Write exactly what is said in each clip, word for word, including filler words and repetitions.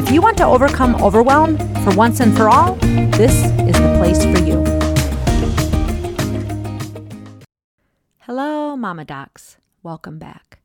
If you want to overcome overwhelm for once and for all, this is the place for you. Hello, Mama Docs. Welcome back.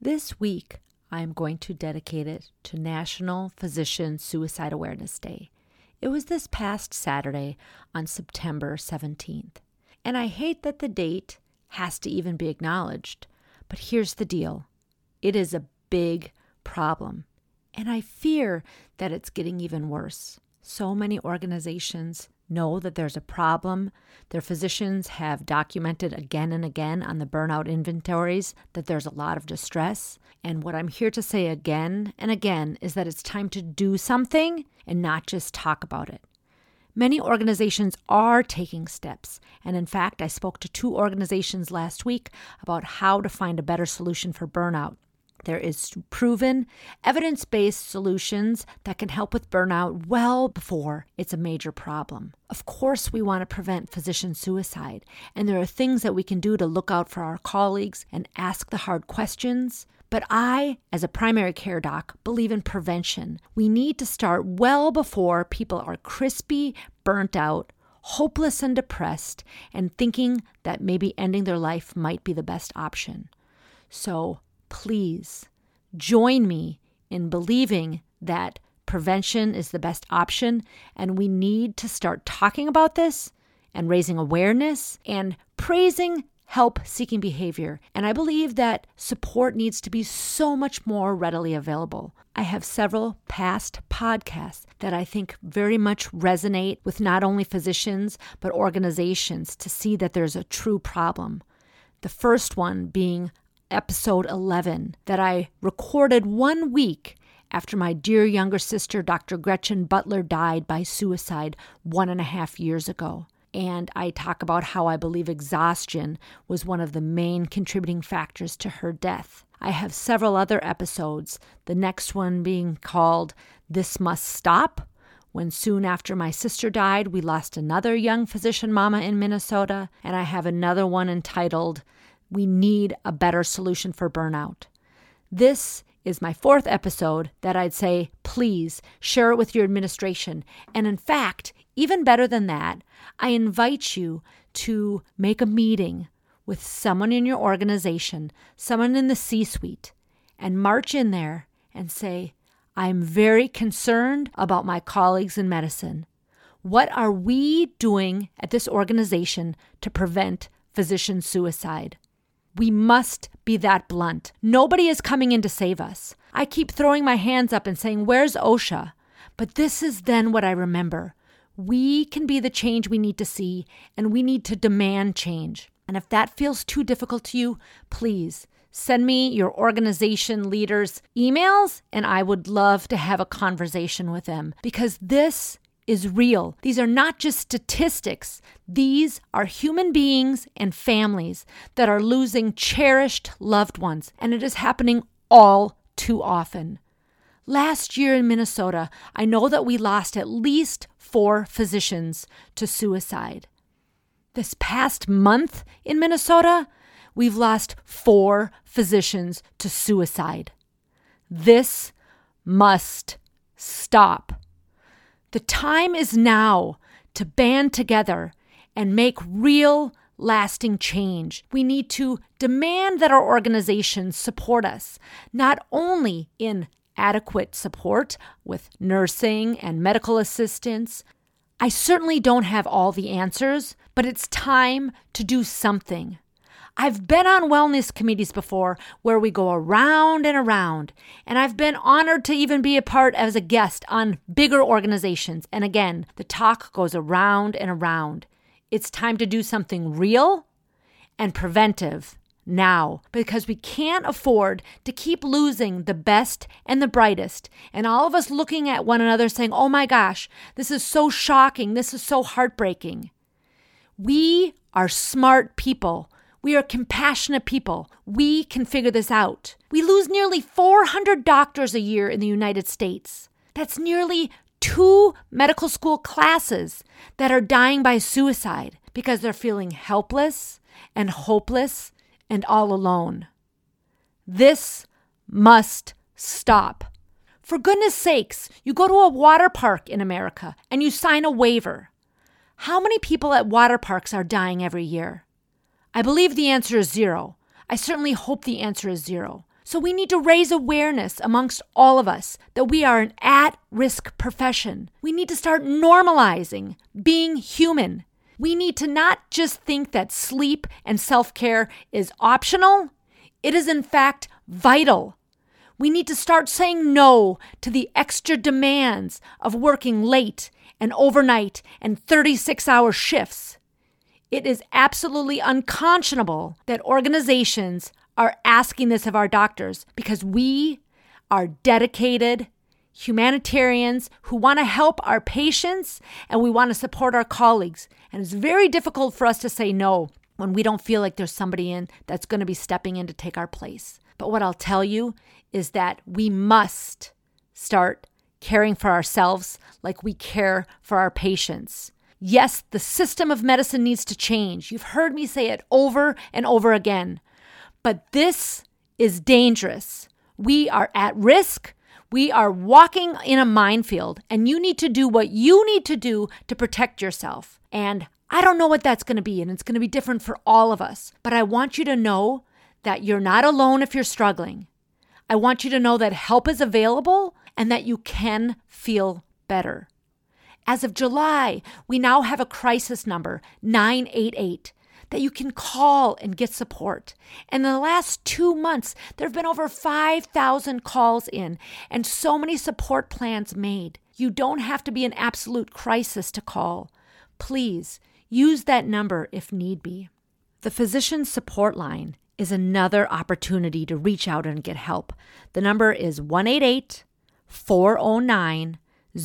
This week, I am going to dedicate it to National Physician Suicide Awareness Day. It was this past Saturday on September seventeenth. And I hate that the date has to even be acknowledged, but here's the deal. It is a big problem. And I fear that it's getting even worse. So many organizations know that there's a problem. Their physicians have documented again and again on the burnout inventories that there's a lot of distress. And what I'm here to say again and again is that it's time to do something and not just talk about it. Many organizations are taking steps. And in fact, I spoke to two organizations last week about how to find a better solution for burnout. There is proven, evidence-based solutions that can help with burnout well before it's a major problem. Of course, we want to prevent physician suicide, and there are things that we can do to look out for our colleagues and ask the hard questions. But I, as a primary care doc, believe in prevention. We need to start well before people are crispy, burnt out, hopeless and depressed, and thinking that maybe ending their life might be the best option. So please join me in believing that prevention is the best option, and we need to start talking about this and raising awareness and praising help-seeking behavior. And I believe that support needs to be so much more readily available. I have several past podcasts that I think very much resonate with not only physicians, but organizations to see that there's a true problem. The first one being episode eleven that I recorded one week after my dear younger sister, Doctor Gretchen Butler, died by suicide one and a half years ago. And I talk about how I believe exhaustion was one of the main contributing factors to her death. I have several other episodes, the next one being called This Must Stop, when soon after my sister died, we lost another young physician mama in Minnesota, and I have another one entitled We Need a Better Solution for Burnout. This is my fourth episode that I'd say, please share it with your administration. And in fact, even better than that, I invite you to make a meeting with someone in your organization, someone in the C-suite, and march in there and say, I'm very concerned about my colleagues in medicine. What are we doing at this organization to prevent physician suicide? We must be that blunt. Nobody is coming in to save us. I keep throwing my hands up and saying, where's OSHA? But this is then what I remember. We can be the change we need to see, and we need to demand change. And if that feels too difficult to you, please send me your organization leaders' emails, and I would love to have a conversation with them, because this is real. These are not just statistics. These are human beings and families that are losing cherished loved ones, and it is happening all too often. Last year in Minnesota, I know that we lost at least four physicians to suicide. This past month in Minnesota, we've lost four physicians to suicide. This must stop. The time is now to band together and make real, lasting change. We need to demand that our organizations support us, not only in adequate support with nursing and medical assistance. I certainly don't have all the answers, but it's time to do something. I've been on wellness committees before where we go around and around, and I've been honored to even be a part as a guest on bigger organizations. And again, the talk goes around and around. It's time to do something real and preventive, now, because we can't afford to keep losing the best and the brightest, and all of us looking at one another saying, oh my gosh, this is so shocking, this is so heartbreaking. We are smart people. We are compassionate people. We can figure this out. We lose nearly four hundred doctors a year in the United States. That's nearly two medical school classes that are dying by suicide because they're feeling helpless and hopeless and all alone. This must stop. For goodness sakes, you go to a water park in America and you sign a waiver. How many people at water parks are dying every year? I believe the answer is zero. I certainly hope the answer is zero. So we need to raise awareness amongst all of us that we are an at-risk profession. We need to start normalizing being human. We need to not just think that sleep and self-care is optional. It is, in fact, vital. We need to start saying no to the extra demands of working late and overnight and thirty-six hour shifts. It is absolutely unconscionable that organizations are asking this of our doctors, because we are dedicated humanitarians who want to help our patients and we want to support our colleagues. And it's very difficult for us to say no when we don't feel like there's somebody in that's going to be stepping in to take our place. But what I'll tell you is that we must start caring for ourselves like we care for our patients. Yes, the system of medicine needs to change. You've heard me say it over and over again. But this is dangerous. We are at risk. We are walking in a minefield, and you need to do what you need to do to protect yourself. And I don't know what that's going to be, and it's going to be different for all of us. But I want you to know that you're not alone if you're struggling. I want you to know that help is available and that you can feel better. As of July, we now have a crisis number, nine eight eight, that you can call and get support. And in the last two months, there have been over five thousand calls in and so many support plans made. You don't have to be in absolute crisis to call. Please use that number if need be. The Physician Support Line is another opportunity to reach out and get help. The number is one eight eight, four oh nine,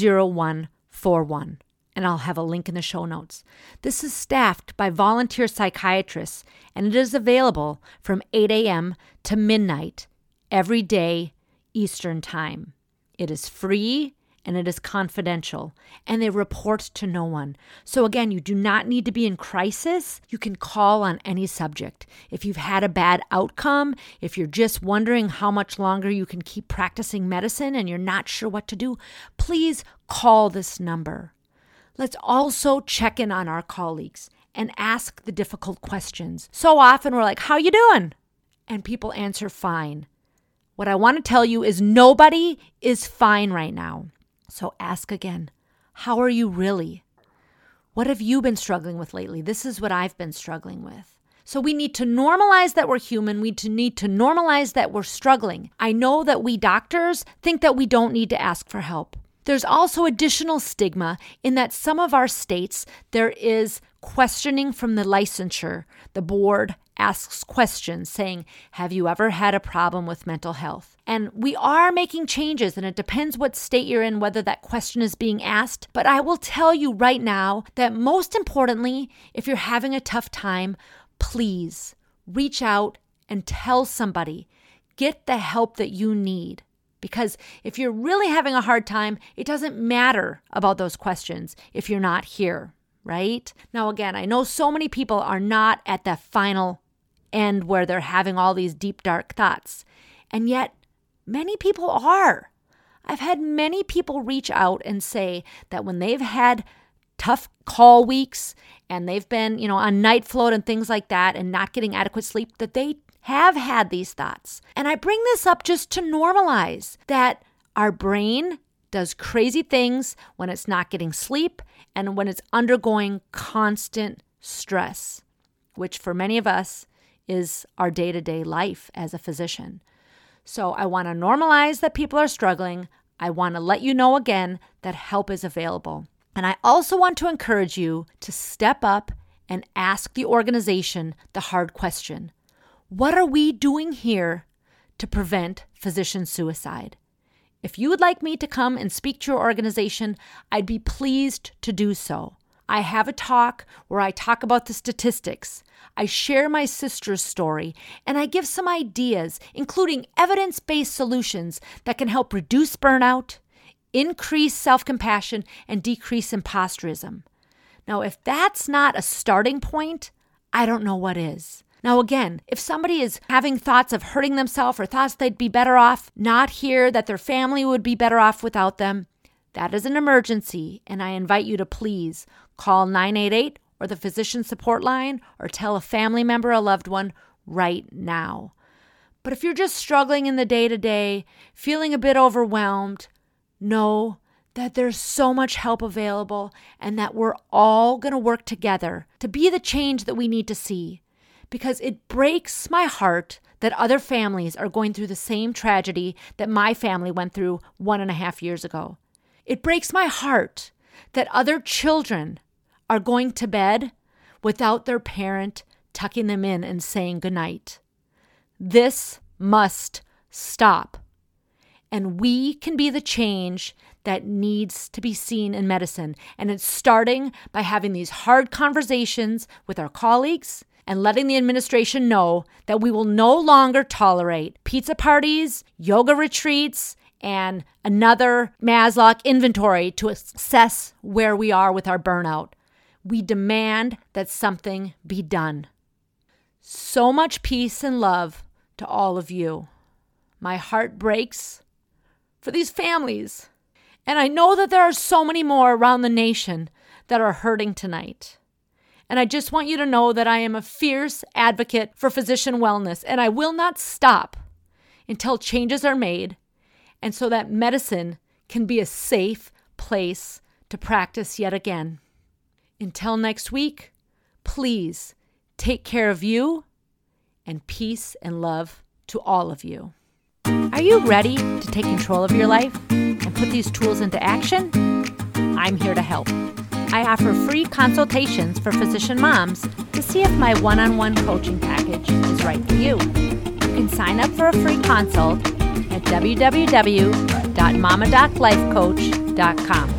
oh one four one. four one, and I'll have a link in the show notes. This is staffed by volunteer psychiatrists, and it is available from eight a.m. to midnight every day Eastern Time. It is free, and it is confidential, and they report to no one. So again, you do not need to be in crisis. You can call on any subject. If you've had a bad outcome, if you're just wondering how much longer you can keep practicing medicine and you're not sure what to do, please call this number. Let's also check in on our colleagues and ask the difficult questions. So often we're like, how you doing? And people answer fine. What I want to tell you is nobody is fine right now. So ask again, how are you really? What have you been struggling with lately? This is what I've been struggling with. So we need to normalize that we're human. We need to normalize that we're struggling. I know that we doctors think that we don't need to ask for help. There's also additional stigma in that some of our states, there is questioning from the licensure. The board asks questions saying, have you ever had a problem with mental health? And we are making changes, and it depends what state you're in, whether that question is being asked. But I will tell you right now that most importantly, if you're having a tough time, please reach out and tell somebody. Get the help that you need. Because if you're really having a hard time, it doesn't matter about those questions if you're not here, right? Now, again, I know so many people are not at that final end where they're having all these deep, dark thoughts. And yet, many people are. I've had many people reach out and say that when they've had tough call weeks and they've been, you know, on night float and things like that and not getting adequate sleep, that they have had these thoughts. And I bring this up just to normalize that our brain does crazy things when it's not getting sleep and when it's undergoing constant stress, which for many of us is our day-to-day life as a physician. So I want to normalize that people are struggling. I want to let you know again that help is available. And I also want to encourage you to step up and ask the organization the hard question. What are we doing here to prevent physician suicide? If you would like me to come and speak to your organization, I'd be pleased to do so. I have a talk where I talk about the statistics. I share my sister's story, and I give some ideas, including evidence-based solutions that can help reduce burnout, increase self-compassion, and decrease imposterism. Now, if that's not a starting point, I don't know what is. Now, again, if somebody is having thoughts of hurting themselves or thoughts they'd be better off not here, that their family would be better off without them, that is an emergency, and I invite you to please call nine eight eight or the Physician Support Line or tell a family member, a loved one right now. But if you're just struggling in the day-to-day, feeling a bit overwhelmed, know that there's so much help available and that we're all going to work together to be the change that we need to see, because it breaks my heart that other families are going through the same tragedy that my family went through one and a half years ago. It breaks my heart that other children are going to bed without their parent tucking them in and saying goodnight. This must stop. And we can be the change that needs to be seen in medicine. And it's starting by having these hard conversations with our colleagues and letting the administration know that we will no longer tolerate pizza parties, yoga retreats, and another Maslach inventory to assess where we are with our burnout. We demand that something be done. So much peace and love to all of you. My heart breaks for these families. And I know that there are so many more around the nation that are hurting tonight. And I just want you to know that I am a fierce advocate for physician wellness, and I will not stop until changes are made and so that medicine can be a safe place to practice yet again. Until next week, please take care of you, and peace and love to all of you. Are you ready to take control of your life and put these tools into action? I'm here to help. I offer free consultations for physician moms to see if my one-on-one coaching package is right for you. You can sign up for a free consult at w w w dot mama doc life coach dot com.